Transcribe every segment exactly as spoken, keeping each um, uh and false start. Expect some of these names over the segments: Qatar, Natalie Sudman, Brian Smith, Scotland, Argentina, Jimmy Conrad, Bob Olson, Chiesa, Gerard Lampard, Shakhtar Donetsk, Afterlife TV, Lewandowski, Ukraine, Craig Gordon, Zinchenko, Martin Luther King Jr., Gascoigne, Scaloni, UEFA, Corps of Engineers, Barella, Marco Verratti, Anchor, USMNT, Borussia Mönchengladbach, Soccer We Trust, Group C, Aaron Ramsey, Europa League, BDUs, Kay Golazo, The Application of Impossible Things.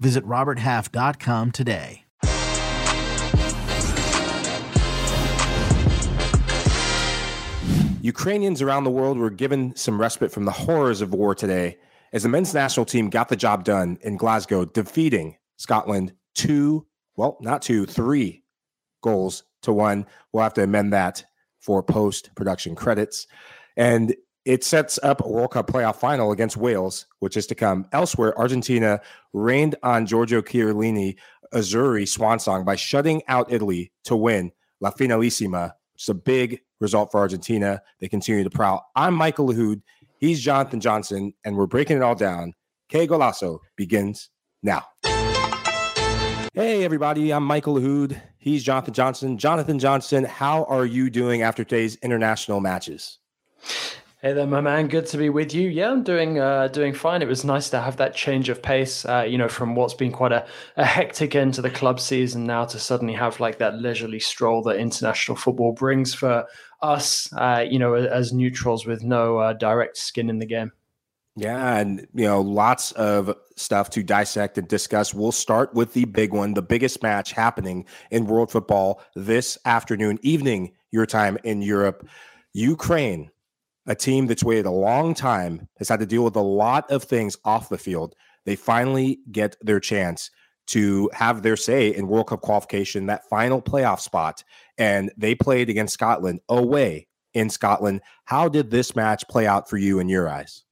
Visit robert half dot com today. Ukrainians around the world were given some respite from the horrors of war today, as the men's national team got the job done in Glasgow, defeating Scotland two, well, not two, three goals to one. We'll have to amend that for post-production credits. And it sets up a World Cup playoff final against Wales, which is to come. Elsewhere, Argentina rained on Giorgio Chiellini, Azzuri swan song by shutting out Italy to win La Finalissima. It's a big result for Argentina. They continue to prowl. I'm Michael LaHood. He's Jonathan Johnson, and we're breaking it all down. Kay Golazo begins now. Hey, everybody. I'm Michael LaHood. He's Jonathan Johnson. Jonathan Johnson, how are you doing after today's international matches? Hey there, my man. Good to be with you. Yeah, I'm doing uh, doing fine. It was nice to have that change of pace, uh, you know, from what's been quite a, a hectic end to the club season now to suddenly have like that leisurely stroll that international football brings for us, uh, you know, as neutrals with no uh, direct skin in the game. Yeah, and, you know, lots of stuff to dissect and discuss. We'll start with the big one, the biggest match happening in world football this afternoon, evening, your time in Europe. Ukraine, a team that's waited a long time, has had to deal with a lot of things off the field. They finally get their chance to have their say in World Cup qualification, that final playoff spot. And they played against Scotland away in Scotland. How did this match play out for you in your eyes?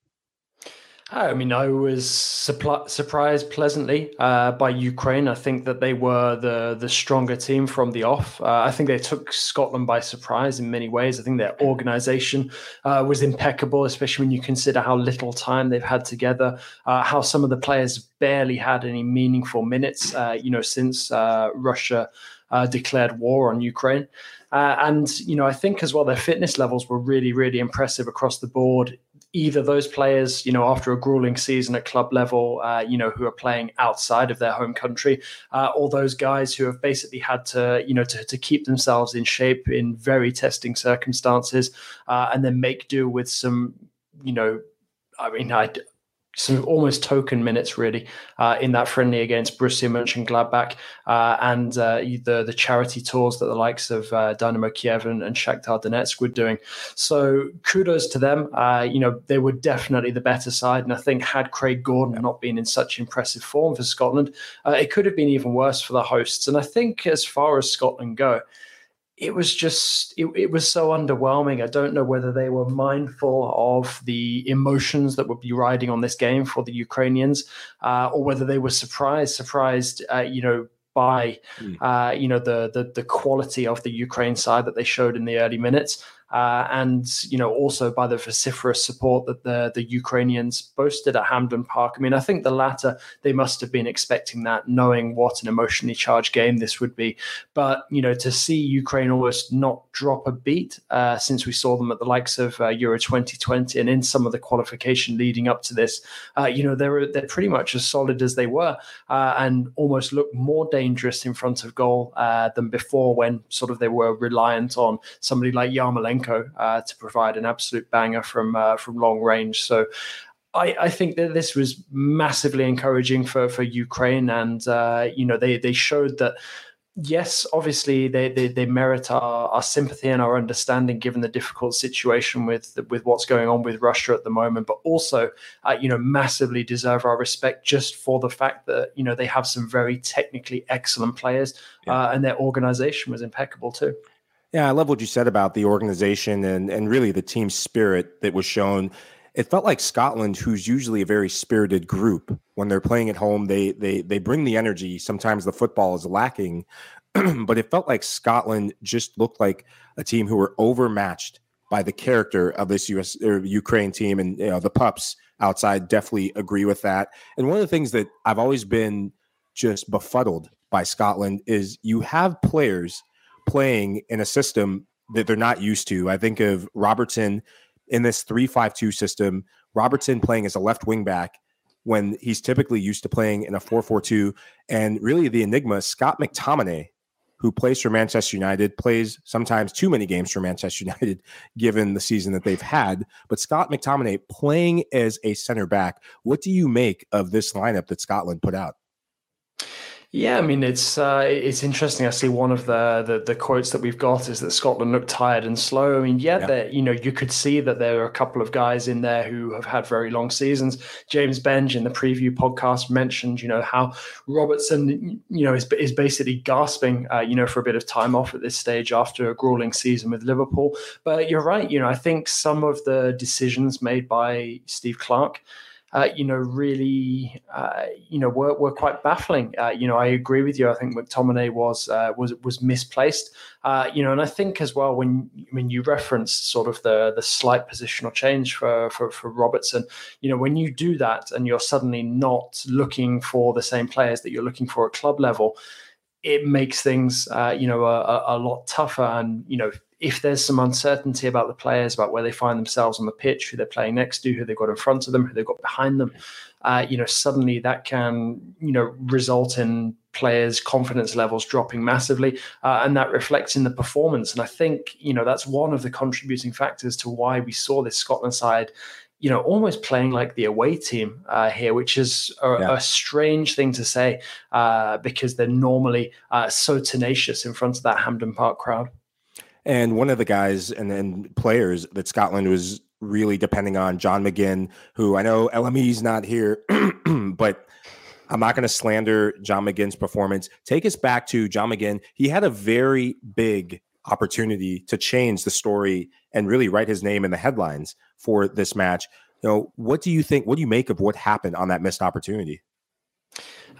I mean, I was supl- surprised pleasantly uh, by Ukraine. I think that they were the the stronger team from the off. Uh, I think they took Scotland by surprise in many ways. I think their organisation uh, was impeccable, especially when you consider how little time they've had together, uh, how some of the players barely had any meaningful minutes, uh, you know, since uh, Russia uh, declared war on Ukraine. Uh, and, you know, I think as well, their fitness levels were really, really impressive across the board. Either those players, you know, after a grueling season at club level, uh, you know, who are playing outside of their home country, uh, or those guys who have basically had to, you know, to, to keep themselves in shape in very testing circumstances, uh, and then make do with some, you know, I mean, I. some almost token minutes, really, uh, in that friendly against Borussia Mönchengladbach uh, and uh, the, the charity tours that the likes of uh, Dynamo Kiev and, and Shakhtar Donetsk were doing. So kudos to them. Uh, you know, they were definitely the better side. And I think had Craig Gordon not been in such impressive form for Scotland, uh, it could have been even worse for the hosts. And I think as far as Scotland go, it was just, it, it was so underwhelming. I don't know whether they were mindful of the emotions that would be riding on this game for the Ukrainians, uh, or whether they were surprised, surprised, uh, you know, by, uh, you know, the, the the quality of the Ukraine side that they showed in the early minutes. Uh, and, you know, also by the vociferous support that the, the Ukrainians boasted at Hampden Park. I mean, I think the latter, they must have been expecting that, knowing what an emotionally charged game this would be. But, you know, to see Ukraine almost not drop a beat uh, since we saw them at the likes of uh, Euro twenty twenty and in some of the qualification leading up to this, uh, you know, they're, they're pretty much as solid as they were uh, and almost looked more dangerous in front of goal uh, than before, when sort of they were reliant on somebody like Yarmolenko Uh, to provide an absolute banger from uh, from long range. So I, I think that this was massively encouraging for, for Ukraine. And, uh, you know, they, they showed that, yes, obviously they, they, they merit our, our sympathy and our understanding given the difficult situation with with what's going on with Russia at the moment, but also, uh, you know, massively deserve our respect just for the fact that, you know, they have some very technically excellent players yeah. uh, and their organization was impeccable too. Yeah, I love what you said about the organization and, and really the team spirit that was shown. It felt like Scotland, who's usually a very spirited group, when they're playing at home, they they they bring the energy. Sometimes the football is lacking, but it felt like Scotland just looked like a team who were overmatched by the character of this U S or Ukraine team. And you know, the pups outside definitely agree with that. And one of the things that I've always been just befuddled by Scotland is you have players playing in a system that they're not used to. I think of Robertson in this three five two system, Robertson playing as a left wing back when he's typically used to playing in a four four two. And really the enigma is Scott McTominay, who plays for Manchester United, plays sometimes too many games for Manchester United, given the season that they've had. But Scott McTominay playing as a center back, what do you make of this lineup that Scotland put out? Yeah, I mean, it's uh, it's interesting. I see one of the, the the quotes that we've got is that Scotland looked tired and slow. I mean, yeah, yeah. you know, you could see that there are a couple of guys in there who have had very long seasons. James Benge in the preview podcast mentioned, you know, how Robertson, you know, is is basically gasping, uh, you know, for a bit of time off at this stage after a grueling season with Liverpool. But you're right, you know, I think some of the decisions made by Steve Clarke, Uh, you know, really, uh, you know, were, were quite baffling. Uh, you know, I agree with you. I think McTominay was uh, was was misplaced. Uh, you know, and I think as well when when you referenced sort of the the slight positional change for, for for Robertson, you know, when you do that and you're suddenly not looking for the same players that you're looking for at club level, it makes things uh, you know a, a lot tougher. And you know, if there's some uncertainty about the players, about where they find themselves on the pitch, who they're playing next to, who they've got in front of them, who they've got behind them, uh, you know, suddenly that can, you know, result in players' confidence levels dropping massively, uh, and that reflects in the performance. And I think, you know, that's one of the contributing factors to why we saw this Scotland side, you know, almost playing like the away team uh, here, which is a, yeah. a strange thing to say uh, because they're normally uh, so tenacious in front of that Hampden Park crowd. And one of the guys and then players that Scotland was really depending on, John McGinn, who I know L M E's not here, but I'm not going to slander John McGinn's performance. Take us back to John McGinn. He had a very big opportunity to change the story and really write his name in the headlines for this match. You know, what do you think? What do you make of what happened on that missed opportunity?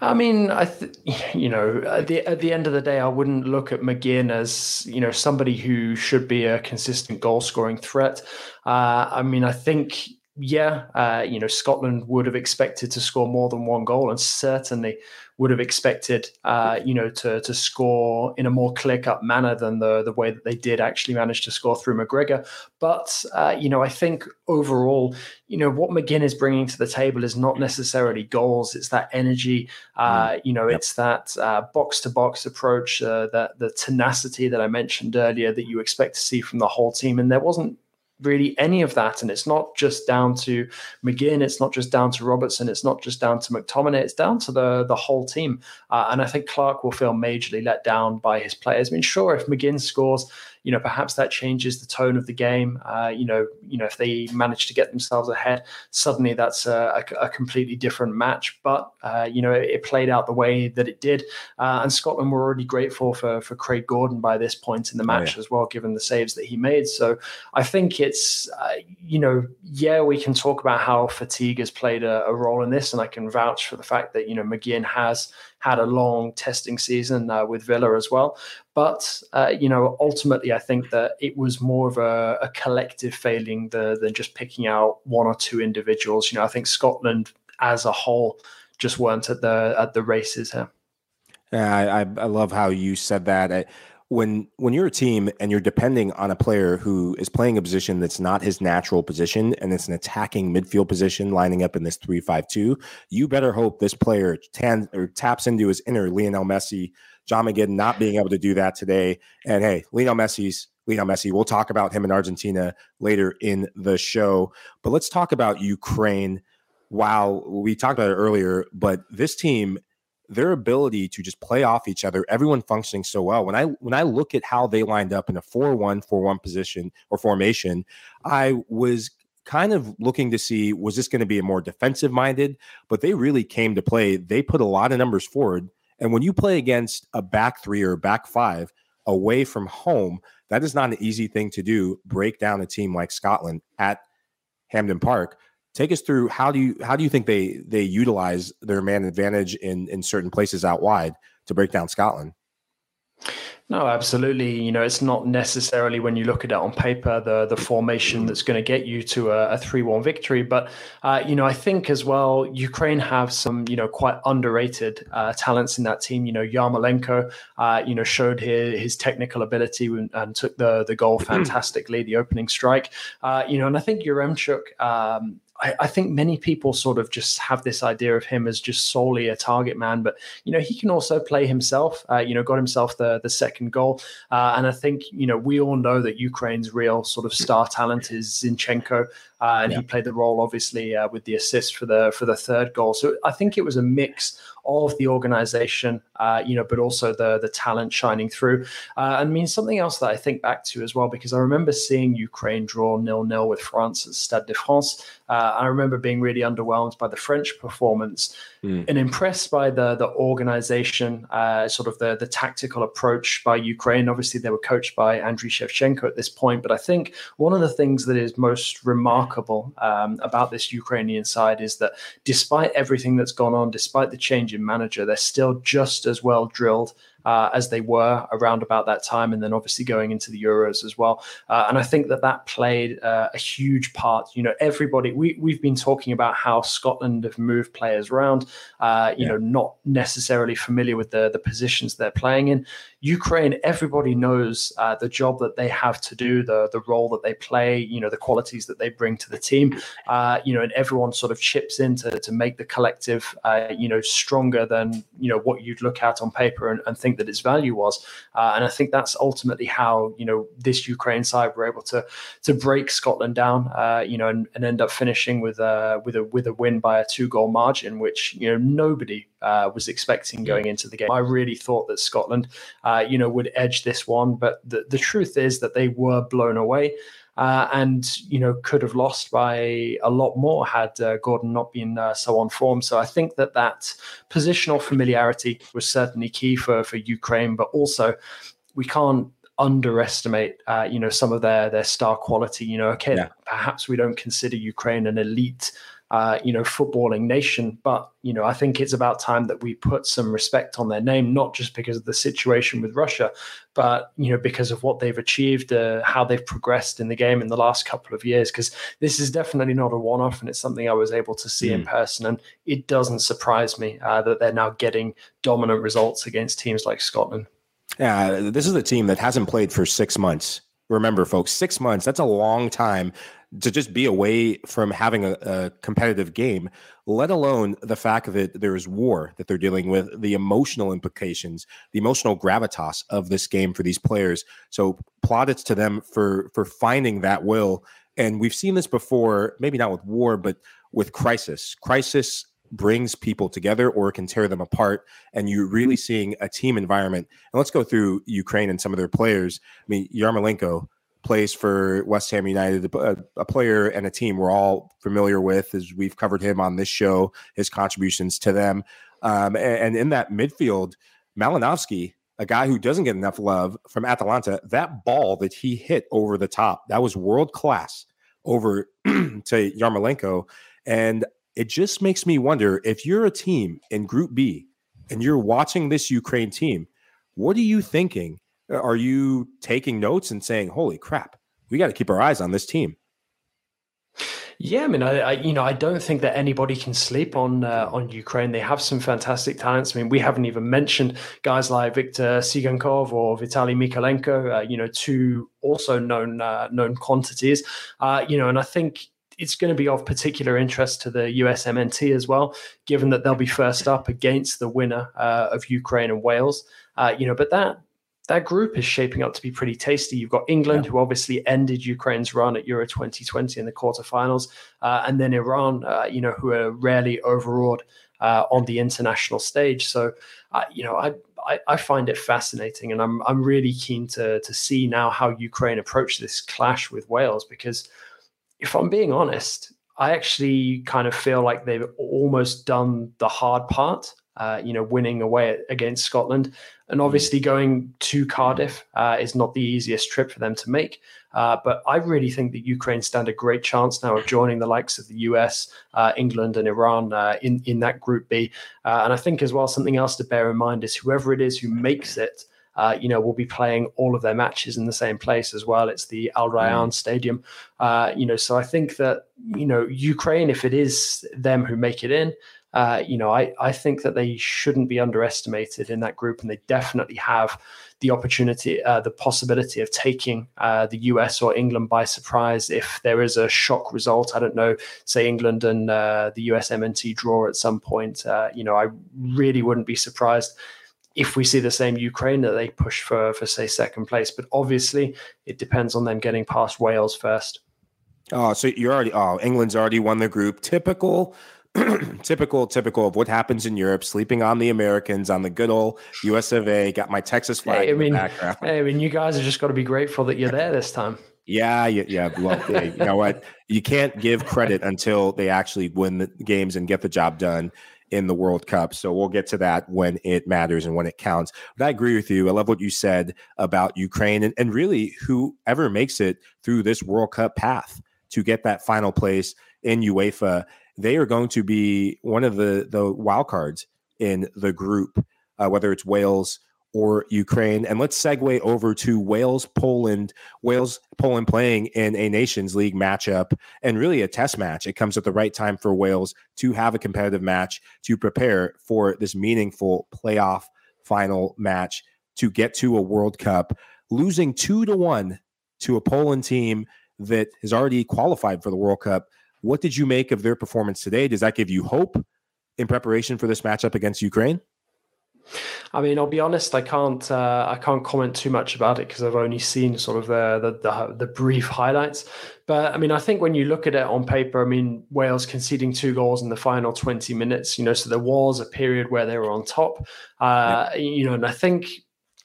I mean, I th- you know, at the, at the end of the day, I wouldn't look at McGinn as, you know, somebody who should be a consistent goal-scoring threat. Uh, I mean, I think, yeah, uh, you know, Scotland would have expected to score more than one goal and certainly would have expected, uh, you know, to to score in a more clear-cut manner than the, the way that they did actually manage to score through McGregor. But, uh, you know, I think overall, you know, what McGinn is bringing to the table is not necessarily goals. It's that energy, uh, you know, yep. it's that uh, box-to-box approach, uh, that the tenacity that I mentioned earlier that you expect to see from the whole team. And there wasn't really any of that. And it's not just down to McGinn. It's not just down to Robertson. It's not just down to McTominay. It's down to the the whole team. Uh, and I think Clarke will feel majorly let down by his players. I mean, sure, if McGinn scores, you know, perhaps that changes the tone of the game. Uh, you know, you know, if they manage to get themselves ahead, suddenly that's a, a, a completely different match. But, uh, you know, it, it played out the way that it did. Uh, and Scotland were already grateful for, for Craig Gordon by this point in the match oh, yeah. as well, given the saves that he made. So I think it's, uh, you know, yeah, we can talk about how fatigue has played a, a role in this. And I can vouch for the fact that, you know, McGinn has had a long testing season uh, with Villa as well. But, uh, you know, ultimately, I think that it was more of a, a collective failing the, than just picking out one or two individuals. You know, I think Scotland as a whole just weren't at the at the races here. Yeah, I, I love how you said that. I, when when you're a team and you're depending on a player who is playing a position that's not his natural position, and it's an attacking midfield position lining up in this three five two, you better hope this player tan, or taps into his inner Lionel Messi. John McGinn not being able to do that today. And hey, Lionel Messi's Lionel Messi. We'll talk about him in Argentina later in the show. But let's talk about Ukraine. Wow, we talked about it earlier, but this team, their ability to just play off each other, everyone functioning so well. When I when I look at how they lined up in a four one four one position or formation, I was kind of looking to see, was this going to be a more defensive minded? But they really came to play. They put a lot of numbers forward. And when you play against a back three or back five away from home, that is not an easy thing to do, break down a team like Scotland at Hampden Park. Take us through how do you how do you think they they utilize their man advantage in, in certain places out wide to break down Scotland? No, absolutely. You know, it's not necessarily, when you look at it on paper, the the formation that's going to get you to a three one victory. But, uh, you know, I think as well, Ukraine have some, you know, quite underrated uh, talents in that team. You know, Yarmolenko, uh, you know, showed his, his technical ability and took the, the goal fantastically, the opening strike. Uh, you know, and I think Yaremchuk, um I think many people sort of just have this idea of him as just solely a target man, but, you know, he can also play himself, uh, you know, got himself the the second goal. Uh, and I think, you know, we all know that Ukraine's real sort of star talent is Zinchenko. Uh, and yeah. he played the role, obviously, uh, with the assist for the for the third goal. So I think it was a mix of the organization, uh, you know, but also the the talent shining through. Uh, I mean, something else that I think back to as well, because I remember seeing Ukraine draw nil nil with France at Stade de France. Uh, I remember being really underwhelmed by the French performance mm. and impressed by the the organization, uh, sort of the the tactical approach by Ukraine. Obviously, they were coached by Andriy Shevchenko at this point, but I think one of the things that is most remarkable Um, about this Ukrainian side is that despite everything that's gone on, despite the change in manager, they're still just as well drilled uh, as they were around about that time, and then obviously going into the Euros as well. Uh, and I think that that played uh, a huge part. You know, everybody, we, we've been talking about how Scotland have moved players around, uh, you yeah. know, not necessarily familiar with the, the positions they're playing in. Ukraine, everybody knows uh, the job that they have to do, the the role that they play, you know, the qualities that they bring to the team, uh, you know, and everyone sort of chips in to, to make the collective, uh, you know, stronger than, you know, what you'd look at on paper and, and think that its value was. Uh, and I think that's ultimately how, you know, this Ukraine side were able to to break Scotland down, uh, you know, and, and end up finishing with a, with a, with a win by a two-goal margin, which, you know, nobody uh, was expecting going into the game. I really thought that Scotland, uh, Uh, you know, would edge this one. But the, the truth is that they were blown away uh, and, you know, could have lost by a lot more had uh, Gordon not been uh, so on form. So I think that that positional familiarity was certainly key for, for Ukraine. But also, we can't underestimate, uh, you know, some of their, their star quality. You know, okay, yeah. perhaps we don't consider Ukraine an elite Uh, you know, footballing nation. But, you know, I think it's about time that we put some respect on their name, not just because of the situation with Russia, but, you know, because of what they've achieved, uh, how they've progressed in the game in the last couple of years, because this is definitely not a one-off, and it's something I was able to see mm. in person. And it doesn't surprise me uh, that they're now getting dominant results against teams like Scotland. Yeah, this is a team that hasn't played for six months. Remember, folks, six months, that's a long time to just be away from having a, a competitive game, let alone the fact that there is war that they're dealing with, the emotional implications, the emotional gravitas of this game for these players. So plaudits to them for, for finding that will. And we've seen this before, maybe not with war, but with crisis. Crisis brings people together or can tear them apart. And you're really seeing a team environment. And let's go through Ukraine and some of their players. I mean, Yarmolenko plays for West Ham United, a, a player and a team we're all familiar with, as we've covered him on this show, his contributions to them. Um, and, and in that midfield, Malinovsky, a guy who doesn't get enough love from Atalanta, that ball that he hit over the top, that was world class over to Yarmolenko. And it just makes me wonder, if you're a team in Group B and you're watching this Ukraine team, what are you thinking? Are you taking notes and saying, holy crap, we got to keep our eyes on this team? Yeah, I mean, I, I you know, I don't think that anybody can sleep on uh, on Ukraine. They have some fantastic talents. I mean, we haven't even mentioned guys like Viktor Sigankov or Vitaly Mykolenko, uh, you know, two also known, uh, known quantities, uh, you know, and I think it's going to be of particular interest to the U S M N T as well, given that they'll be first up against the winner uh, of Ukraine and Wales, uh, you know, but that, that group is shaping up to be pretty tasty. You've got England, yeah. who obviously ended Ukraine's run at Euro twenty twenty in the quarterfinals, uh, and then Iran, uh, you know, who are rarely overawed uh, on the international stage. So, uh, you know, I, I I find it fascinating, and I'm I'm really keen to to see now how Ukraine approach this clash with Wales, because if I'm being honest, I actually kind of feel like they've almost done the hard part. Uh, you know, winning away against Scotland. And obviously going to Cardiff uh, is not the easiest trip for them to make. Uh, but I really think that Ukraine stand a great chance now of joining the likes of the U S, uh, England and Iran uh, in, in that Group B. Uh, and I think as well, something else to bear in mind is whoever it is who makes it, uh, you know, will be playing all of their matches in the same place as well. It's the Al Rayyan mm. Stadium. Uh, you know, so I think that, you know, Ukraine, if it is them who make it in, Uh, you know, I, I think that they shouldn't be underestimated in that group, and they definitely have the opportunity, uh, the possibility of taking uh, the U S or England by surprise if there is a shock result. I don't know, say England and uh, the U S M N T draw at some point. Uh, you know, I really wouldn't be surprised if we see the same Ukraine that they push for, for say, second place. But obviously, it depends on them getting past Wales first. Oh, so you're already, oh, England's already won the group. Typical. typical, typical of what happens in Europe, sleeping on the Americans, on the good old U S of A, got my Texas flag hey, I mean, in the background. Hey, I mean, you guys have just got to be grateful that you're there this time. Yeah, yeah, yeah. Well, hey, you know what? You can't give credit until they actually win the games and get the job done in the World Cup. So we'll get to that when it matters and when it counts. But I agree with you. I love what you said about Ukraine and, and really whoever makes it through this World Cup path to get that final place in UEFA, they are going to be one of the, the wild cards in the group, uh, whether it's Wales or Ukraine. And let's segue over to Wales, Poland, Wales, Poland playing in a Nations League matchup and really a test match. It comes at the right time for Wales to have a competitive match to prepare for this meaningful playoff final match to get to a World Cup, losing two to one to a Poland team that has already qualified for the World Cup. What did you make of their performance today? Does that give you hope in preparation for this matchup against Ukraine? I mean, I'll be honest, I can't uh, I can't comment too much about it because I've only seen sort of the, the the the brief highlights. But I mean, I think when you look at it on paper, I mean, Wales conceding two goals in the final twenty minutes, you know, so there was a period where they were on top, uh, yeah. you know, and I think,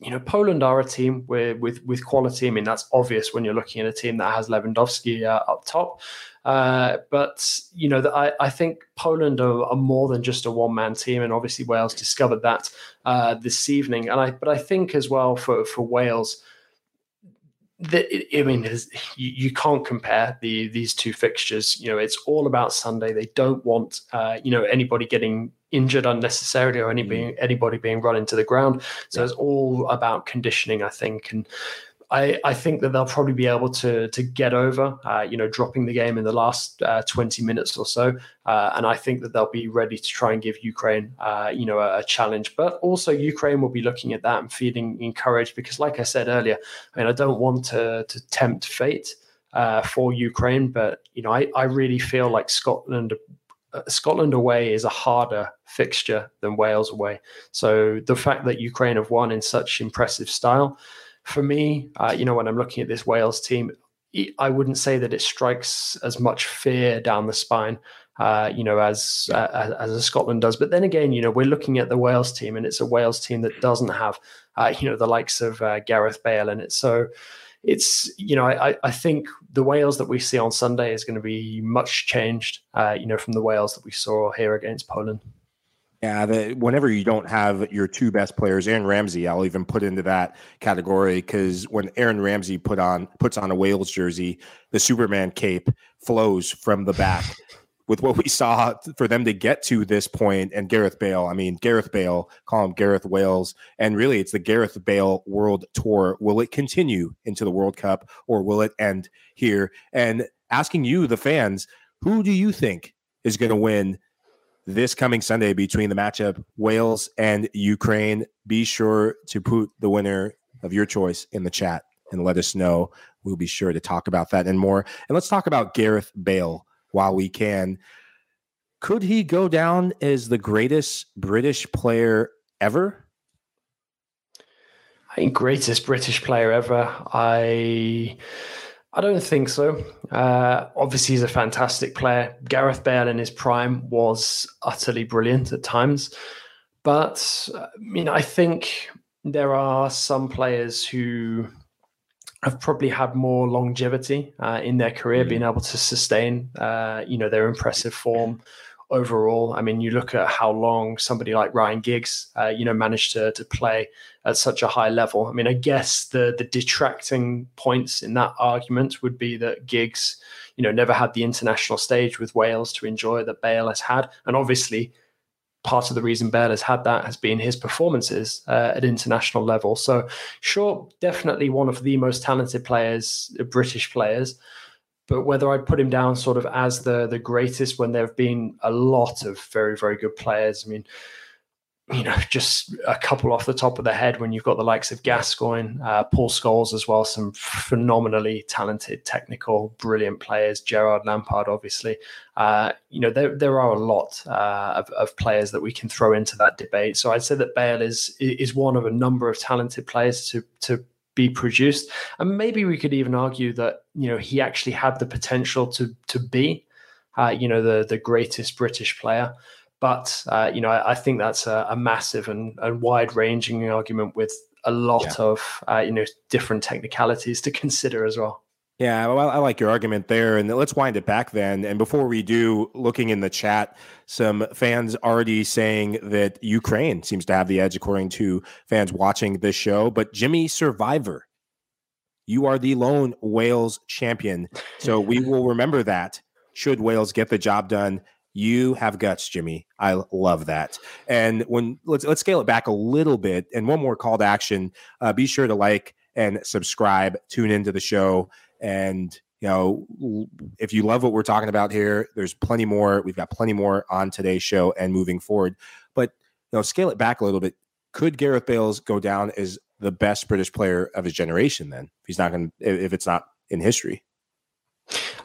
you know, Poland are a team with, with with quality. I mean, that's obvious when you're looking at a team that has Lewandowski uh, up top. Uh, but, you know, the, I, I think Poland are, are more than just a one-man team, and obviously Wales discovered that uh, this evening. And I, But I think as well for, for Wales, the, I mean, you, you can't compare the these two fixtures. You know, it's all about Sunday. They don't want, uh, you know, anybody getting injured unnecessarily or any being, anybody being run into the ground. So yeah. It's all about conditioning, I think. And I, I think that they'll probably be able to to get over, uh, you know, dropping the game in the last uh, twenty minutes or so. Uh, and I think that they'll be ready to try and give Ukraine, uh, you know, a, a challenge. But also Ukraine will be looking at that and feeling encouraged because, like I said earlier, I mean, I don't want to, to tempt fate uh, for Ukraine. But, you know, I, I really feel like Scotland uh, Scotland away is a harder fixture than Wales away. So the fact that Ukraine have won in such impressive style, for me, uh, you know, when I'm looking at this Wales team, I wouldn't say that it strikes as much fear down the spine, uh, you know, as uh, as a Scotland does. But then again, you know, we're looking at the Wales team, and it's a Wales team that doesn't have, uh, you know, the likes of uh, Gareth Bale in it. So it's, you know, I, I think the Wales that we see on Sunday is going to be much changed, uh, you know, from the Wales that we saw here against Poland. Yeah, the, whenever you don't have your two best players, Aaron Ramsey, I'll even put into that category because when Aaron Ramsey put on puts on a Wales jersey, the Superman cape flows from the back. With what we saw for them to get to this point, and Gareth Bale, I mean, Gareth Bale, call him Gareth Wales, and really it's the Gareth Bale World Tour. Will it continue into the World Cup or will it end here? And asking you, the fans, who do you think is going to win this coming Sunday between the matchup Wales and Ukraine? Be sure to put the winner of your choice in the chat and let us know. We'll be sure to talk about that and more. And let's talk about Gareth Bale while we can. Could he go down as the greatest British player ever? I think greatest British player ever. I... I don't think so. Uh, obviously, he's a fantastic player. Gareth Bale in his prime was utterly brilliant at times. But, I mean, I think there are some players who have probably had more longevity uh, in their career, mm-hmm. being able to sustain, uh, you know, their impressive form overall. I mean, you look at how long somebody like Ryan Giggs, uh, you know, managed to to play at such a high level. I mean, I guess the the detracting points in that argument would be that Giggs, you know, never had the international stage with Wales to enjoy that Bale has had, and obviously part of the reason Bale has had that has been his performances uh, at international level. So sure, definitely one of the most talented players, British players, but whether I'd put him down sort of as the the greatest when there have been a lot of very, very good players. I mean, you know, just a couple off the top of the head when you've got the likes of Gascoigne, uh, Paul Scholes as well, some phenomenally talented, technical, brilliant players, Gerard Lampard, obviously. Uh, you know, there there are a lot uh, of, of players that we can throw into that debate. So I'd say that Bale is is one of a number of talented players to to be produced. And maybe we could even argue that, you know, he actually had the potential to to be, uh, you know, the the greatest British player. But, uh, you know, I, I think that's a, a massive and, and wide-ranging argument with a lot yeah. of, uh, you know, different technicalities to consider as well. Yeah, well, I like your argument there. And let's wind it back then. And before we do, looking in the chat, some fans already saying that Ukraine seems to have the edge according to fans watching this show. But Jimmy Survivor, you are the lone Wales champion. So we will remember that should Wales get the job done. You have guts, Jimmy. I love that. And when let's let's scale it back a little bit. And one more call to action. Uh, be sure to like and subscribe. Tune into the show. And, you know, if you love what we're talking about here, there's plenty more. We've got plenty more on today's show and moving forward. But, you know, scale it back a little bit. Could Gareth Bale go down as the best British player of his generation then? If he's not going, if it's not in history.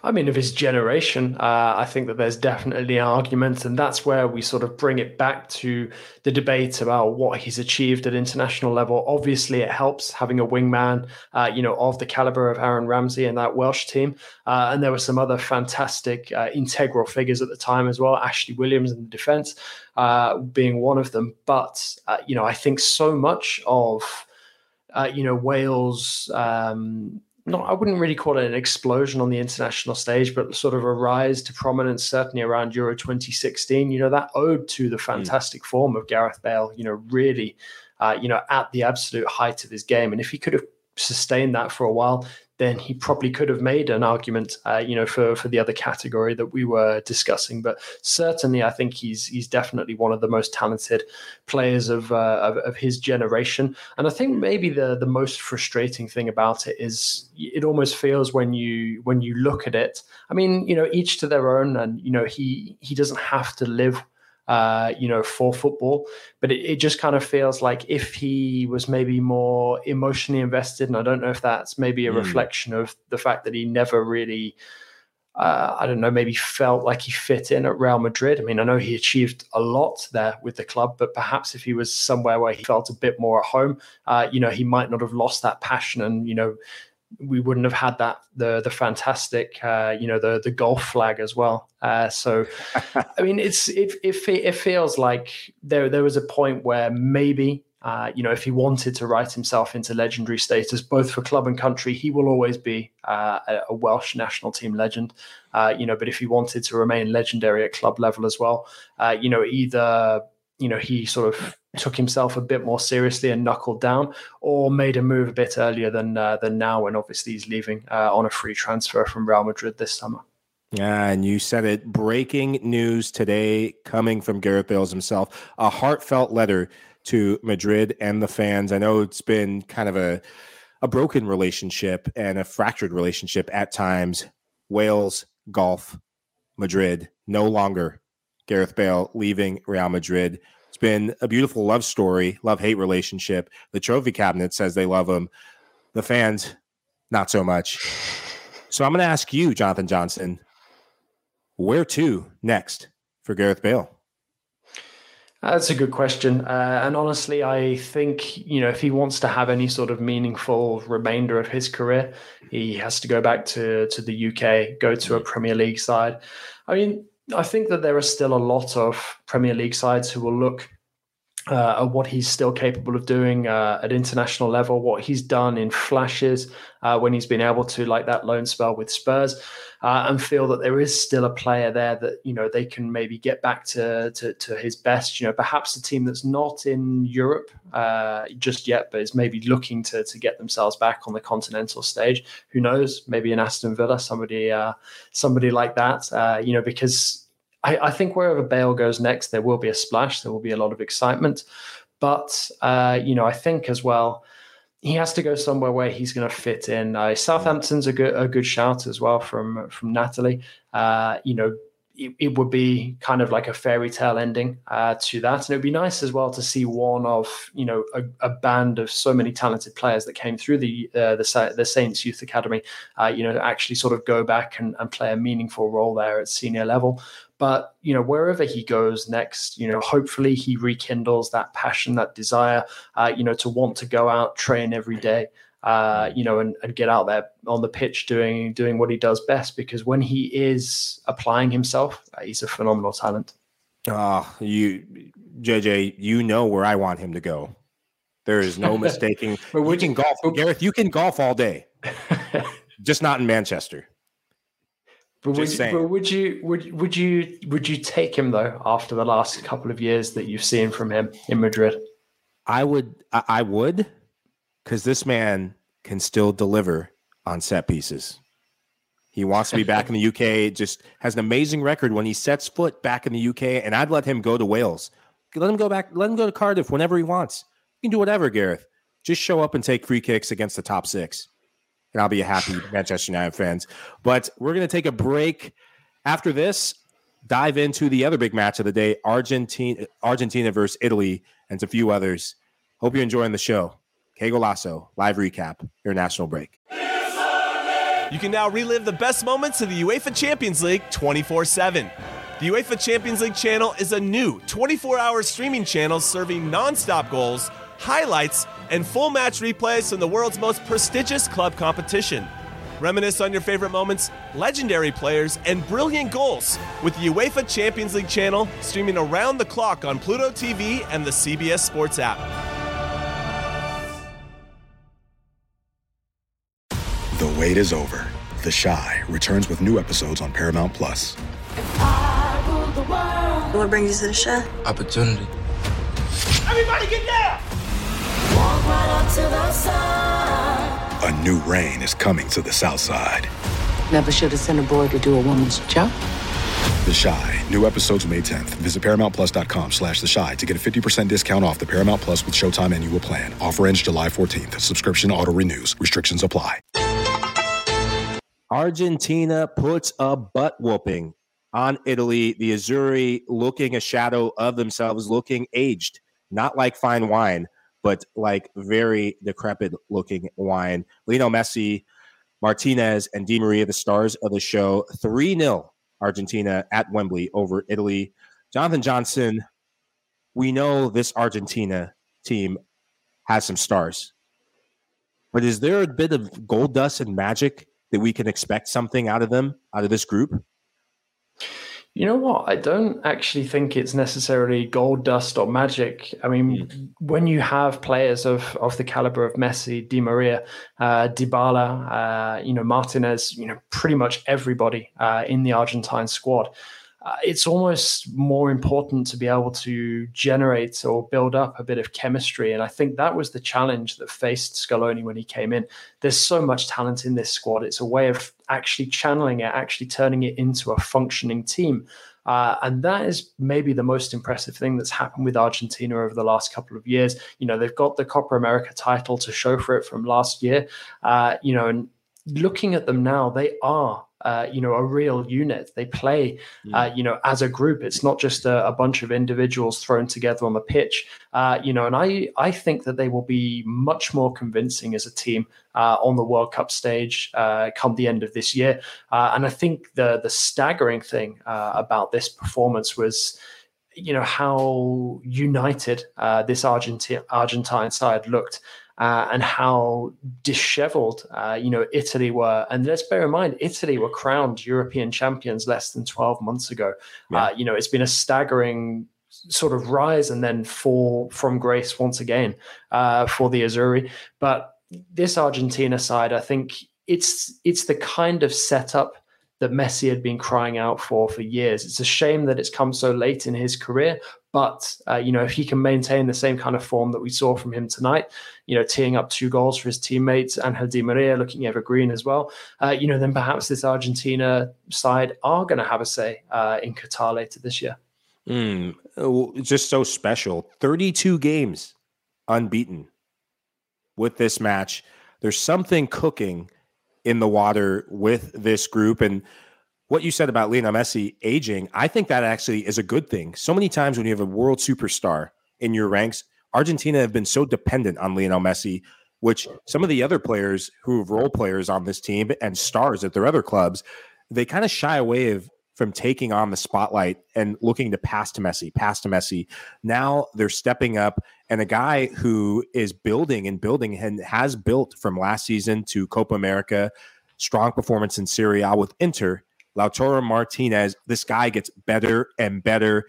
I mean, of his generation, uh, I think that there's definitely an argument, and that's where we sort of bring it back to the debate about what he's achieved at international level. Obviously, it helps having a wingman, uh, you know, of the caliber of Aaron Ramsey and that Welsh team. Uh, and there were some other fantastic uh, integral figures at the time as well, Ashley Williams in the defense uh, being one of them. But, uh, you know, I think so much of, uh, you know, Wales... Um, No, I wouldn't really call it an explosion on the international stage, but sort of a rise to prominence, certainly around Euro twenty sixteen, you know, that owed to the fantastic mm. form of Gareth Bale, you know, really, uh, you know, at the absolute height of his game. And if he could have sustained that for a while, then he probably could have made an argument, uh, you know, for, for the other category that we were discussing. But certainly I think he's he's definitely one of the most talented players of uh, of, of his generation. And I think maybe the the most frustrating thing about it is it almost feels when you when you look at it, I mean, you know, each to their own. And, you know, he, he doesn't have to live, uh, you know, for football. But it, it just kind of feels like if he was maybe more emotionally invested, and I don't know if that's maybe a mm. reflection of the fact that he never really, uh, I don't know, maybe felt like he fit in at Real Madrid. I mean, I know he achieved a lot there with the club, but perhaps if he was somewhere where he felt a bit more at home, uh, you know, he might not have lost that passion and, you know, we wouldn't have had that the the fantastic uh, you know the the golf flag as well. Uh, so I mean it's it it, it feels like there there was a point where maybe uh, you know if he wanted to write himself into legendary status both for club and country, he will always be uh, a Welsh national team legend. Uh, you know, but if he wanted to remain legendary at club level as well, uh, you know either you know he sort of took himself a bit more seriously and knuckled down, or made a move a bit earlier than uh, than now. And obviously he's leaving uh, on a free transfer from Real Madrid this summer. Yeah, and you said it. Breaking news today coming from Gareth Bale himself. A heartfelt letter to Madrid and the fans. I know it's been kind of a, a broken relationship and a fractured relationship at times. Wales, golf, Madrid. No longer Gareth Bale leaving Real Madrid. It's been a beautiful love story, love-hate relationship. The trophy cabinet says they love him. The fans, not so much. So I'm going to ask you, Jonathan Johnson, where to next for Gareth Bale? That's a good question. Uh, and honestly, I think, you know, if he wants to have any sort of meaningful remainder of his career, he has to go back to, to the U K, go to a Premier League side. I mean, I think that there are still a lot of Premier League sides who will look uh, at what he's still capable of doing uh, at international level, what he's done in flashes uh, when he's been able to, like that loan spell with Spurs, uh, and feel that there is still a player there that, you know, they can maybe get back to to, to his best. You know, perhaps a team that's not in Europe uh, just yet, but is maybe looking to to get themselves back on the continental stage. Who knows? Maybe an Aston Villa, somebody uh, somebody like that. Uh, you know, because I, I think wherever Bale goes next, there will be a splash. There will be a lot of excitement. But, uh, you know, I think as well, he has to go somewhere where he's going to fit in. Uh, Southampton's a good, a good shout as well from, from Natalie. Uh, you know, it, it would be kind of like a fairy tale ending uh, to that. And it would be nice as well to see one of, you know, a, a band of so many talented players that came through the uh, the, the Saints Youth Academy, uh, you know, actually sort of go back and, and play a meaningful role there at senior level. But, you know, wherever he goes next, you know, hopefully he rekindles that passion, that desire, uh, you know, to want to go out, train every day, uh, you know, and, and get out there on the pitch doing doing what he does best. Because when he is applying himself, uh, he's a phenomenal talent. Ah, oh, you, J J, you know where I want him to go. There is no mistaking. But we can golf, Gareth. You can golf all day, just not in Manchester. But would, but would you would would you would you take him though after the last couple of years that you've seen from him in Madrid? I would, I would, because this man can still deliver on set pieces. He wants to be back in the U K. Just has an amazing record when he sets foot back in the U K. And I'd let him go to Wales. Let him go back. Let him go to Cardiff whenever he wants. You can do whatever, Gareth. Just show up and take free kicks against the top six. And I'll be a happy Manchester United fans. But we're going to take a break. After this, dive into the other big match of the day, Argentina Argentina versus Italy, and a few others. Hope you're enjoying the show. Kay Golazo, live recap, your national break. You can now relive the best moments of the UEFA Champions League twenty-four seven. The UEFA Champions League channel is a new twenty-four hour streaming channel serving non-stop goals, highlights, and full match replays from the world's most prestigious club competition. Reminisce on your favorite moments, legendary players, and brilliant goals with the UEFA Champions League channel streaming around the clock on Pluto T V and the C B S Sports app. The wait is over. The Chi returns with new episodes on Paramount Plus. What brings you to the Chi? Opportunity. Everybody get down! Walk right up to the side. A new rain is coming to the South Side. Never should have sent a boy to do a woman's job. The Chi. New episodes May tenth. Visit ParamountPlus.com slash The Chi to get a fifty percent discount off the Paramount Plus with Showtime annual plan. Offer ends July fourteenth. Subscription auto renews. Restrictions apply. Argentina puts a butt whooping on Italy. The Azzurri looking a shadow of themselves, looking aged. Not like fine wine, but like very decrepit-looking wine. Lionel Messi, Martinez, and Di Maria, the stars of the show. three nil Argentina at Wembley over Italy. Jonathan Johnson, we know this Argentina team has some stars. But is there a bit of gold dust and magic that we can expect something out of them, out of this group? You know what? I don't actually think it's necessarily gold dust or magic. I mean, when you have players of, of the caliber of Messi, Di Maria, uh, Dybala, uh, you know, Martinez, you know, pretty much everybody uh, in the Argentine squad, uh, it's almost more important to be able to generate or build up a bit of chemistry. And I think that was the challenge that faced Scaloni when he came in. There's so much talent in this squad. It's a way of actually channeling it, actually turning it into a functioning team. Uh, and that is maybe the most impressive thing that's happened with Argentina over the last couple of years. You know, they've got the Copa America title to show for it from last year. Uh, you know, and looking at them now, they are, uh, you know, a real unit. They play, yeah. uh, you know, as a group. It's not just a, a bunch of individuals thrown together on the pitch. Uh, you know, and I, I think that they will be much more convincing as a team uh, on the World Cup stage uh, come the end of this year. Uh, and I think the the staggering thing uh, about this performance was, you know, how united uh, this Argentine Argentine side looked. Uh, and how disheveled, uh, you know, Italy were. And let's bear in mind, Italy were crowned European champions less than twelve months ago. Yeah. Uh, you know, it's been a staggering sort of rise and then fall from grace once again uh, for the Azzurri. But this Argentina side, I think it's it's the kind of setup that Messi had been crying out for for years. It's a shame that it's come so late in his career, But, uh, you know, if he can maintain the same kind of form that we saw from him tonight, you know, teeing up two goals for his teammates, Angel Di Maria looking evergreen as well, uh, you know, then perhaps this Argentina side are going to have a say uh, in Qatar later this year. Mm, it's just so special. thirty-two games unbeaten with this match. There's something cooking in the water with this group. And what you said about Lionel Messi aging, I think that actually is a good thing. So many times when you have a world superstar in your ranks, Argentina have been so dependent on Lionel Messi, which some of the other players who have role players on this team and stars at their other clubs, they kind of shy away of, from taking on the spotlight and looking to pass to Messi, pass to Messi. Now they're stepping up, and a guy who is building and building and has built from last season to Copa America, strong performance in Serie A with Inter, Lautaro Martinez, this guy gets better and better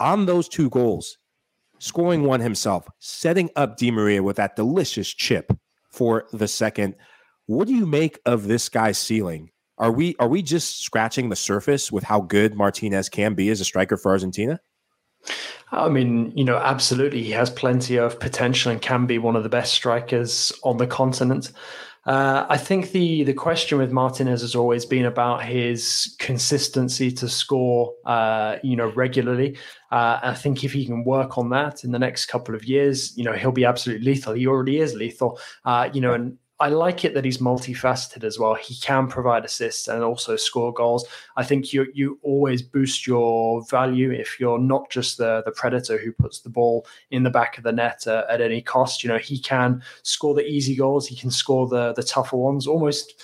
on those two goals, scoring one himself, setting up Di Maria with that delicious chip for the second. What do you make of this guy's ceiling? Are we are we just scratching the surface with how good Martinez can be as a striker for Argentina? I mean, you know, absolutely. He has plenty of potential and can be one of the best strikers on the continent. Uh, I think the the question with Martinez has always been about his consistency to score, uh, you know, regularly. Uh, I think if he can work on that in the next couple of years, you know, he'll be absolutely lethal. He already is lethal, uh, you know, and I like it that he's multifaceted as well. He can provide assists and also score goals. I think you you always boost your value if you're not just the, the predator who puts the ball in the back of the net uh, at any cost. You know, he can score the easy goals. He can score the the tougher ones. Almost,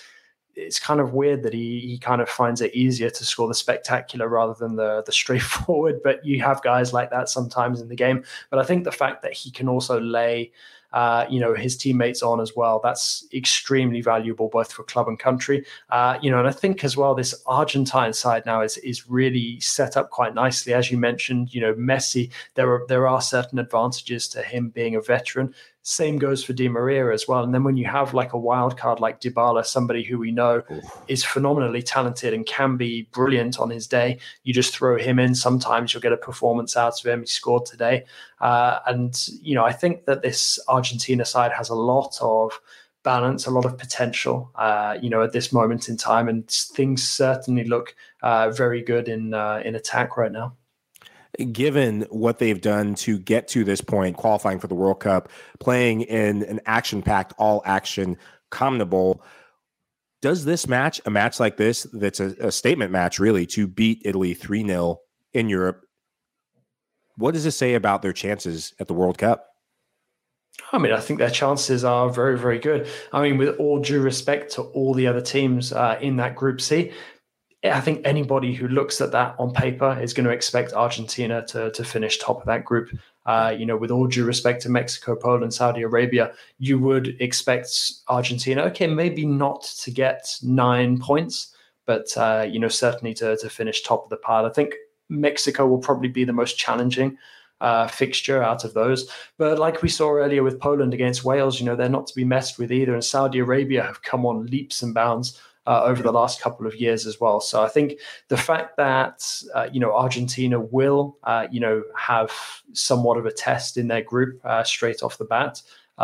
it's kind of weird that he he kind of finds it easier to score the spectacular rather than the the straightforward. But you have guys like that sometimes in the game. But I think the fact that he can also lay Uh, you know, his teammates on as well, that's extremely valuable both for club and country. Uh, you know, and I think as well, this Argentine side now is is really set up quite nicely. As you mentioned, you know, Messi, there are, there are certain advantages to him being a veteran. Same goes for Di Maria as well. And then when you have like a wild card like Dybala, somebody who we know Ooh. is phenomenally talented and can be brilliant on his day, you just throw him in. Sometimes you'll get a performance out of him. He scored today. Uh, and, you know, I think that this Argentina side has a lot of balance, a lot of potential, uh, you know, at this moment in time. And things certainly look uh, very good in uh, in attack right now. Given what they've done to get to this point, qualifying for the World Cup, playing in an action-packed, all-action Comna Bowl, does this match, a match like this, that's a, a statement match, really, to beat Italy three nil in Europe, what does this say about their chances at the World Cup? I mean, I think their chances are very, very good. I mean, with all due respect to all the other teams uh, in that Group C, I think anybody who looks at that on paper is going to expect Argentina to to finish top of that group. Uh, you know, with all due respect to Mexico, Poland, Saudi Arabia, you would expect Argentina, okay, maybe not to get nine points, but, uh, you know, certainly to, to finish top of the pile. I think Mexico will probably be the most challenging Uh, fixture out of those. But like we saw earlier with Poland against Wales, you know, they're not to be messed with either. And Saudi Arabia have come on leaps and bounds uh, over the last couple of years as well. So I think the fact that, uh, you know, Argentina will, uh, you know, have somewhat of a test in their group uh, straight off the bat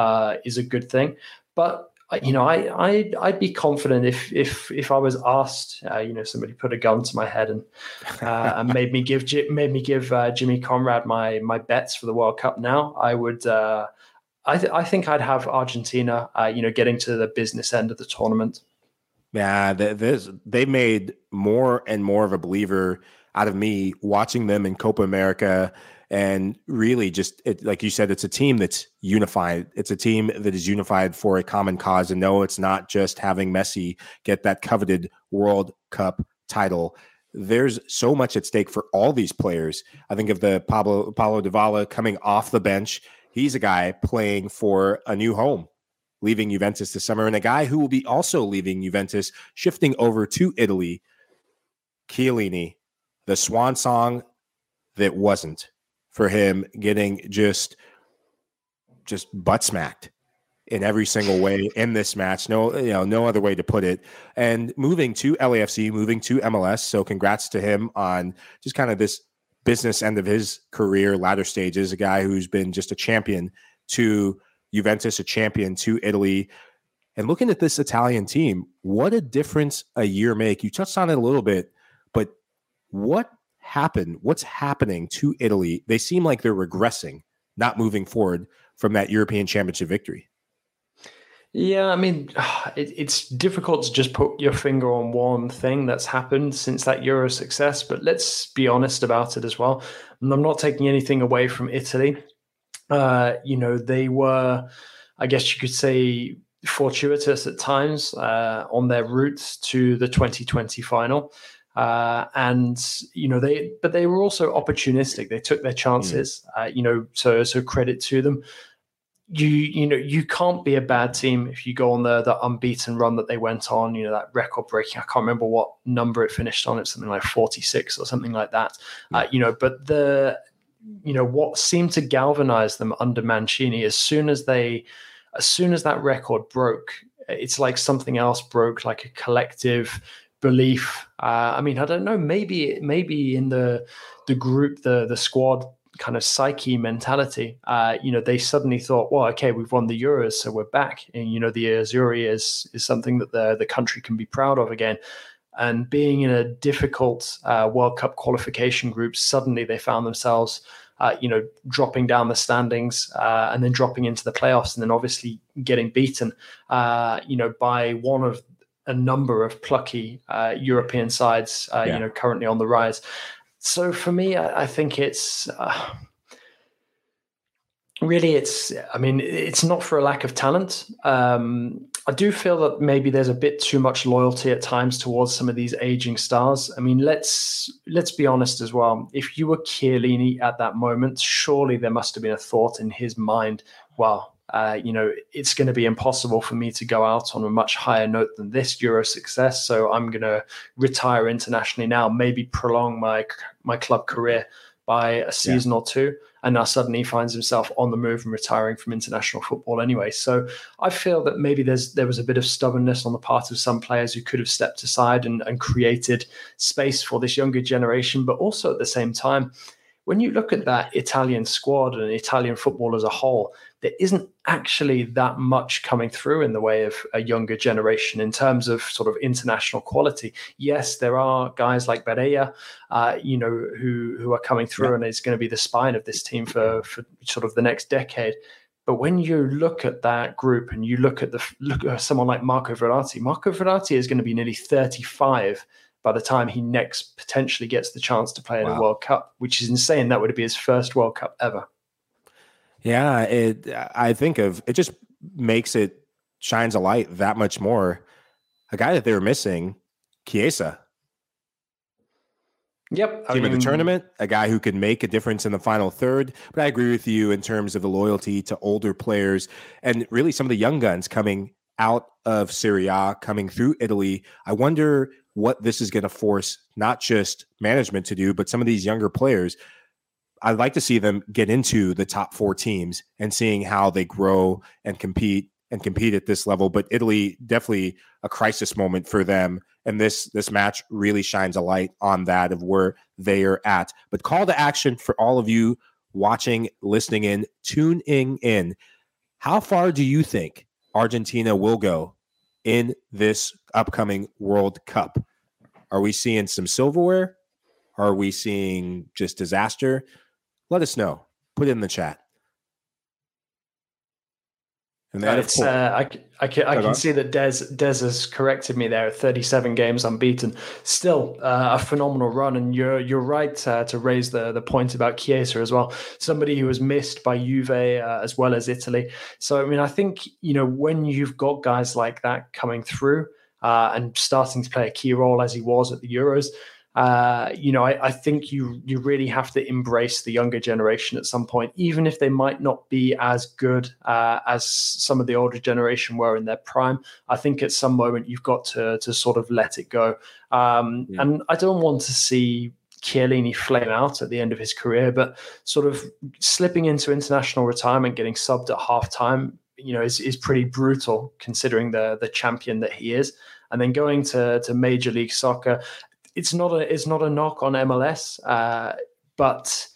uh, is a good thing. But you know, I, I, I'd be confident if if if I was asked, uh, you know, somebody put a gun to my head and uh, and made me give made me give uh, Jimmy Conrad my my bets for the World Cup. Now I would, uh, I th- I think I'd have Argentina, uh, you know, getting to the business end of the tournament. Yeah, this they made more and more of a believer out of me watching them in Copa America. And really just it, like you said, it's a team that's unified. It's a team that is unified for a common cause. And no, it's not just having Messi get that coveted World Cup title. There's so much at stake for all these players. I think of the Pablo, Paulo Dybala coming off the bench. He's a guy playing for a new home, leaving Juventus this summer, and a guy who will be also leaving Juventus, shifting over to Italy, Chiellini, the swan song that wasn't. For him getting just, just butt smacked in every single way in this match, no, you know, no other way to put it. And moving to L A F C, moving to M L S. So congrats to him on just kind of this business end of his career, latter stages, a guy who's been just a champion to Juventus, a champion to Italy. And looking at this Italian team, what a difference a year make. You touched on it a little bit, but what happened? What's happening to Italy? They seem like they're regressing, not moving forward from that European Championship victory. Yeah, I mean, it, it's difficult to just put your finger on one thing that's happened since that Euro success, but let's be honest about it as well. And I'm not taking anything away from Italy. Uh, you know, they were, I guess you could say, fortuitous at times uh, on their route to the twenty twenty final. Uh, and, you know, they, but they were also opportunistic. They took their chances, mm. uh, you know, so, so credit to them. You you know, you can't be a bad team if you go on the, the unbeaten run that they went on, you know, that record-breaking. I can't remember what number it finished on. It's something like forty-six or something like that, uh, you know. But the, you know, what seemed to galvanize them under Mancini, as soon as they, as soon as that record broke, it's like something else broke, like a collective belief. Uh, I mean, I don't know, maybe maybe in the the group, the the squad, kind of psyche mentality, uh, you know, they suddenly thought, well, okay, we've won the Euros, so we're back. And, you know, the Azzuri is is something that the, the country can be proud of again. And being in a difficult uh, World Cup qualification group, suddenly they found themselves, uh, you know, dropping down the standings uh, and then dropping into the playoffs and then obviously getting beaten, uh, you know, by one of a number of plucky uh, European sides, uh, yeah. you know, currently on the rise. So for me, I, I think it's uh, really, it's, I mean, it's not for a lack of talent. Um, I do feel that maybe there's a bit too much loyalty at times towards some of these aging stars. I mean, let's, let's be honest as well. If you were Chiellini at that moment, surely there must have been a thought in his mind, well, uh, you know, it's going to be impossible for me to go out on a much higher note than this Euro success. So I'm going to retire internationally now, maybe prolong my my club career by a season yeah. or two, and now suddenly he finds himself on the move and retiring from international football anyway. So I feel that maybe there's there was a bit of stubbornness on the part of some players who could have stepped aside and, and created space for this younger generation. But also at the same time, when you look at that Italian squad and Italian football as a whole, there isn't actually that much coming through in the way of a younger generation in terms of sort of international quality. Yes, there are guys like Barella, uh, you know, who who are coming through yeah. and is going to be the spine of this team for, for sort of the next decade. But when you look at that group and you look at the look at someone like Marco Verratti, Marco Verratti is going to be nearly thirty-five by the time he next potentially gets the chance to play in wow. a World Cup, which is insane. That would be his first World Cup ever. Yeah, it. I think of it just makes it shines a light that much more. A guy that they were missing, Chiesa. Yep, team I mean, of the tournament, a guy who could make a difference in the final third. But I agree with you in terms of the loyalty to older players and really some of the young guns coming out of Serie A, coming through Italy. I wonder what this is going to force not just management to do, but some of these younger players. I'd like to see them get into the top four teams and seeing how they grow and compete and compete at this level. But Italy, definitely a crisis moment for them. And this, this match really shines a light on that of where they are at. But call to action for all of you watching, listening in, tuning in. How far do you think Argentina will go in this upcoming World Cup? Are we seeing some silverware? Are we seeing just disaster? Let us know. Put it in the chat. And that it's, of course, uh, I, I can, I can see that Des, Des has corrected me there. thirty-seven games unbeaten. Still uh, a phenomenal run. And you're you're right uh, to raise the, the point about Chiesa as well. Somebody who was missed by Juve uh, as well as Italy. So, I mean, I think, you know, when you've got guys like that coming through uh, and starting to play a key role as he was at the Euros, Uh, you know, I, I think you you really have to embrace the younger generation at some point, even if they might not be as good uh, as some of the older generation were in their prime. I think at some moment you've got to to sort of let it go. Um, yeah. And I don't want to see Chiellini flame out at the end of his career, but sort of slipping into international retirement, getting subbed at halftime, you know, is is pretty brutal considering the the champion that he is. And then going to to Major League Soccer. It's not a it's not a knock on M L S, uh, but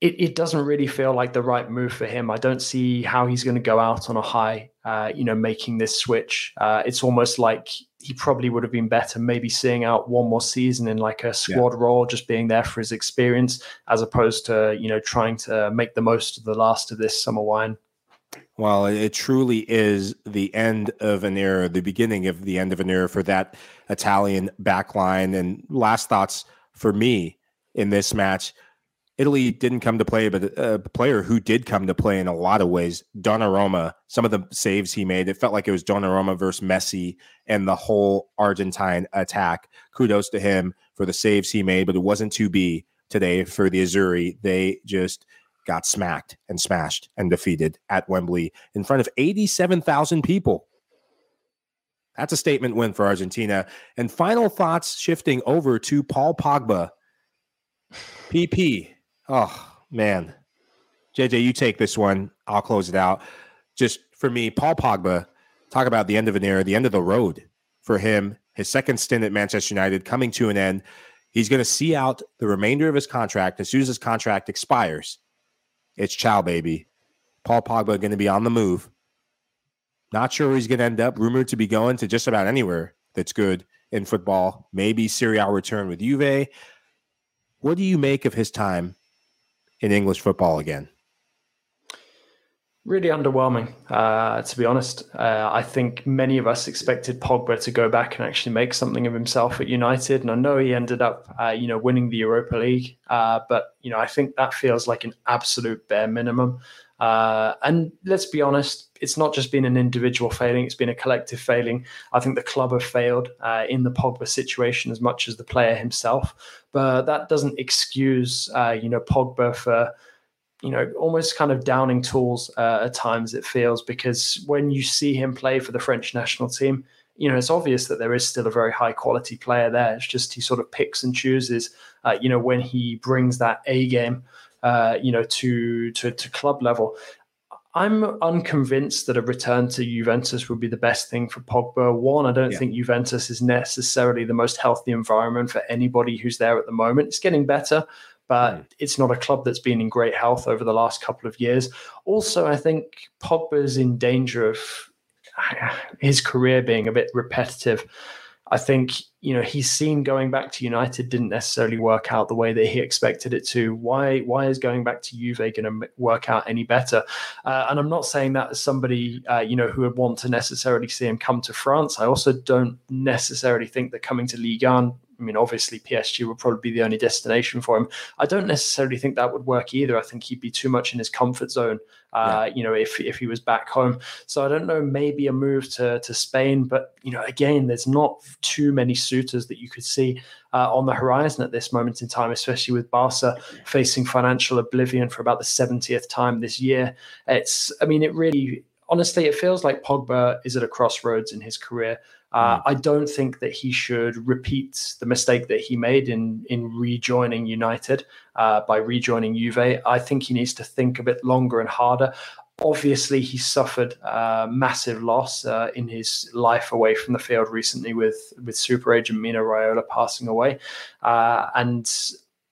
it, it doesn't really feel like the right move for him. I don't see how he's going to go out on a high, uh, you know, making this switch. Uh, it's almost like he probably would have been better maybe seeing out one more season in like a squad yeah. role, just being there for his experience, as opposed to, you know, trying to make the most of the last of this summer wine. Well, it truly is the end of an era, the beginning of the end of an era for that Italian backline. And last thoughts for me in this match, Italy didn't come to play, but a player who did come to play in a lot of ways, Donnarumma, some of the saves he made, it felt like it was Donnarumma versus Messi and the whole Argentine attack. Kudos to him for the saves he made, but it wasn't to be today for the Azzurri. They just got smacked and smashed and defeated at Wembley in front of eighty-seven thousand people. That's a statement win for Argentina. And final thoughts shifting over to Paul Pogba. P P. Oh, man. J J, you take this one. I'll close it out. Just for me, Paul Pogba, talk about the end of an era, the end of the road for him. His second stint at Manchester United coming to an end. He's going to see out the remainder of his contract. As soon as his contract expires, it's ciao, baby. Paul Pogba going to be on the move. Not sure where he's going to end up. Rumored to be going to just about anywhere that's good in football. Maybe Serie A return with Juve. What do you make of his time in English football again? Really underwhelming, uh, to be honest. Uh, I think many of us expected Pogba to go back and actually make something of himself at United. And I know he ended up, uh, you know, winning the Europa League. Uh, but, you know, I think that feels like an absolute bare minimum. Uh, and let's be honest, it's not just been an individual failing. It's been a collective failing. I think the club have failed uh, in the Pogba situation as much as the player himself. But that doesn't excuse, uh, you know, Pogba for, you know, almost kind of downing tools uh, at times, it feels, because when you see him play for the French national team, you know, it's obvious that there is still a very high quality player there. It's just he sort of picks and chooses, uh, you know, when he brings that A game, uh, you know, to, to, to club level. I'm unconvinced that a return to Juventus would be the best thing for Pogba. One, I don't yeah. think Juventus is necessarily the most healthy environment for anybody who's there at the moment. It's getting better, but it's not a club that's been in great health over the last couple of years. Also, I think Pogba's in danger of his career being a bit repetitive. I think, you know, he's seen going back to United didn't necessarily work out the way that he expected it to. Why Why is going back to Juve going to work out any better? Uh, and I'm not saying that as somebody, uh, you know, who would want to necessarily see him come to France. I also don't necessarily think that coming to Ligue one, I mean, obviously P S G would probably be the only destination for him. I don't necessarily think that would work either. I think he'd be too much in his comfort zone, uh, yeah. you know, if if he was back home. So I don't know, maybe a move to, to Spain. But, you know, again, there's not too many suitors that you could see uh, on the horizon at this moment in time, especially with Barca facing financial oblivion for about the seventieth time this year. It's, I mean, it really, honestly, it feels like Pogba is at a crossroads in his career. Uh, I don't think that he should repeat the mistake that he made in in rejoining United uh, by rejoining Juve. I think he needs to think a bit longer and harder. Obviously, he suffered a massive loss uh, in his life away from the field recently with, with super agent Mino Raiola passing away. Uh, and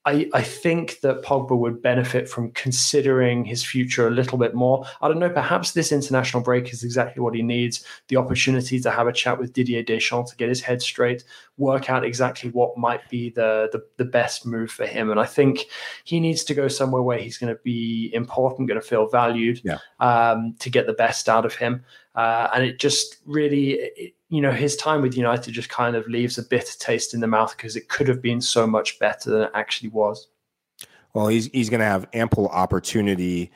I, I think that Pogba would benefit from considering his future a little bit more. I don't know, perhaps this international break is exactly what he needs, the opportunity to have a chat with Didier Deschamps to get his head straight, work out exactly what might be the, the, the best move for him. And I think he needs to go somewhere where he's going to be important, going to feel valued, yeah. um, to get the best out of him. Uh, and it just really, it, you know, his time with United just kind of leaves a bitter taste in the mouth because it could have been so much better than it actually was. Well, he's he's going to have ample opportunity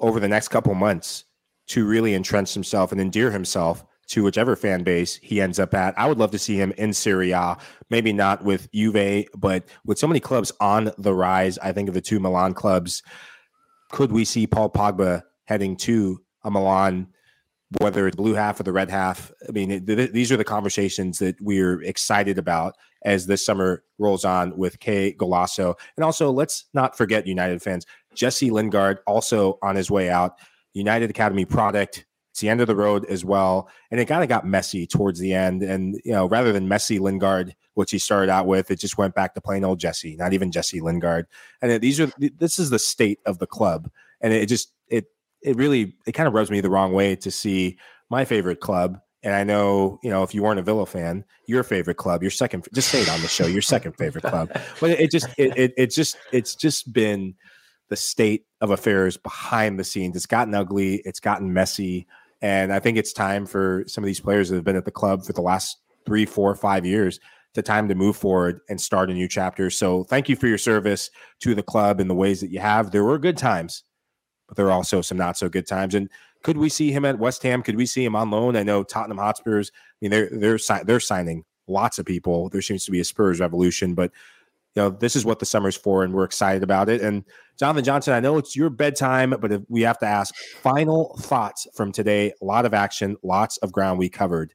over the next couple months to really entrench himself and endear himself to whichever fan base he ends up at. I would love to see him in Serie A, maybe not with Juve, but with so many clubs on the rise. I think of the two Milan clubs. Could we see Paul Pogba heading to a Milan, whether it's blue half or the red half? I mean, it, th- these are the conversations that we're excited about as this summer rolls on with Kay Golazo. And also, let's not forget, United fans, Jesse Lingard also on his way out, United Academy product. It's the end of the road as well. And it kind of got messy towards the end. And, you know, rather than Messi, Lingard which he started out with. It just went back to plain old Jesse, not even Jesse Lingard. And these are this is the state of the club. And it just it it really it kind of rubs me the wrong way to see my favorite club. And I know, you know, if you weren't a Villa fan, your favorite club, your second, just say it on the show, your second favorite club. But it just, it, it, it just, it's just been the state of affairs behind the scenes. It's gotten ugly. It's gotten messy. And I think it's time for some of these players that have been at the club for the last three, four, five years to time to move forward and start a new chapter. So thank you for your service to the club in the ways that you have. There were good times, but there are also some not so good times. And could we see him at West Ham? Could we see him on loan? I know Tottenham Hotspurs, I mean, they're, they're, they're signing lots of people. There seems to be a Spurs revolution, but you know, this is what the summer's for, and we're excited about it. And Jonathan Johnson, I know it's your bedtime, but if we have to ask final thoughts from today. A lot of action, lots of ground we covered.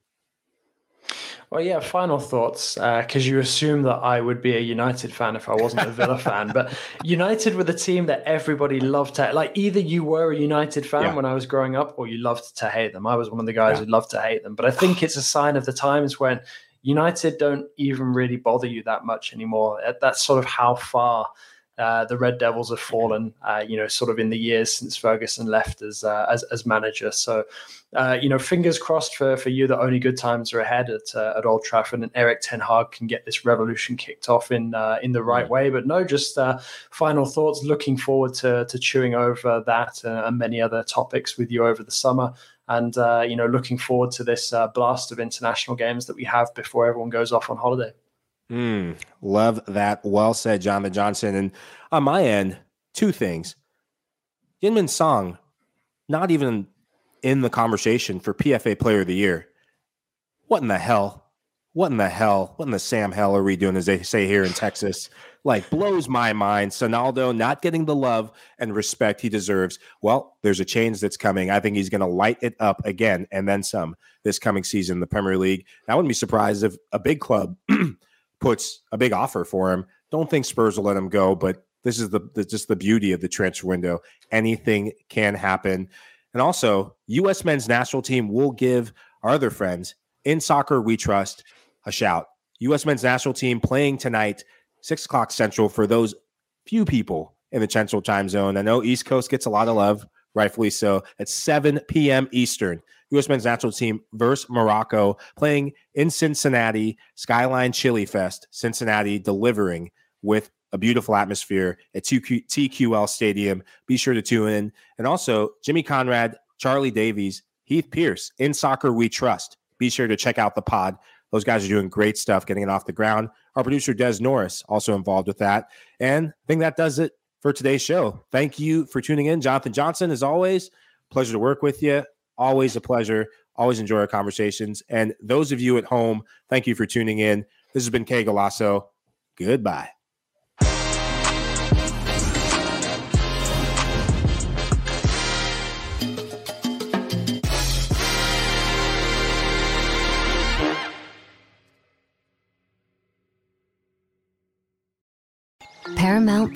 Well, yeah, final thoughts, because uh, you assume that I would be a United fan if I wasn't a Villa fan. But United were the team that everybody loved to hate. Like, either you were a United fan yeah. when I was growing up, or you loved to hate them. I was one of the guys yeah. who loved to hate them. But I think it's a sign of the times when United don't even really bother you that much anymore. That's sort of how far uh, the Red Devils have fallen, uh, you know, sort of in the years since Ferguson left as uh, as, as manager. So, uh, you know, fingers crossed for, for you that only good times are ahead at uh, at Old Trafford, and Erik ten Hag can get this revolution kicked off in uh, in the right way. But no, just uh, final thoughts. Looking forward to to chewing over that and many other topics with you over the summer. And, uh, you know, looking forward to this uh, blast of international games that we have before everyone goes off on holiday. Mm, love that. Well said, Jonathan Johnson. And on my end, two things. Yinmin Song, not even in the conversation for P F A Player of the Year. What in the hell? What in the hell? What in the Sam hell are we doing, as they say here in Texas? Like, blows my mind. Ronaldo not getting the love and respect he deserves. Well, there's a change that's coming. I think he's going to light it up again and then some this coming season in the Premier League. And I wouldn't be surprised if a big club puts a big offer for him. Don't think Spurs will let him go, but this is the, the just the beauty of the transfer window. Anything can happen. And also, U S men's national team will give our other friends in Soccer We Trust a shout. U S men's national team playing tonight, Six o'clock central, for those few people in the central time zone. I know East Coast gets a lot of love, rightfully so. At seven p.m. Eastern, U S men's national team versus Morocco, playing in Cincinnati, Skyline Chili Fest, Cincinnati, delivering with a beautiful atmosphere at T Q L Stadium. Be sure to tune in. And also, Jimmy Conrad, Charlie Davies, Heath Pierce, in Soccer We Trust. Be sure to check out the pod. Those guys are doing great stuff, getting it off the ground. Our producer, Des Norris, also involved with that. And I think that does it for today's show. Thank you for tuning in. Jonathan Johnson, as always, pleasure to work with you. Always a pleasure. Always enjoy our conversations. And those of you at home, thank you for tuning in. This has been Kay Golazo. Goodbye. Paramount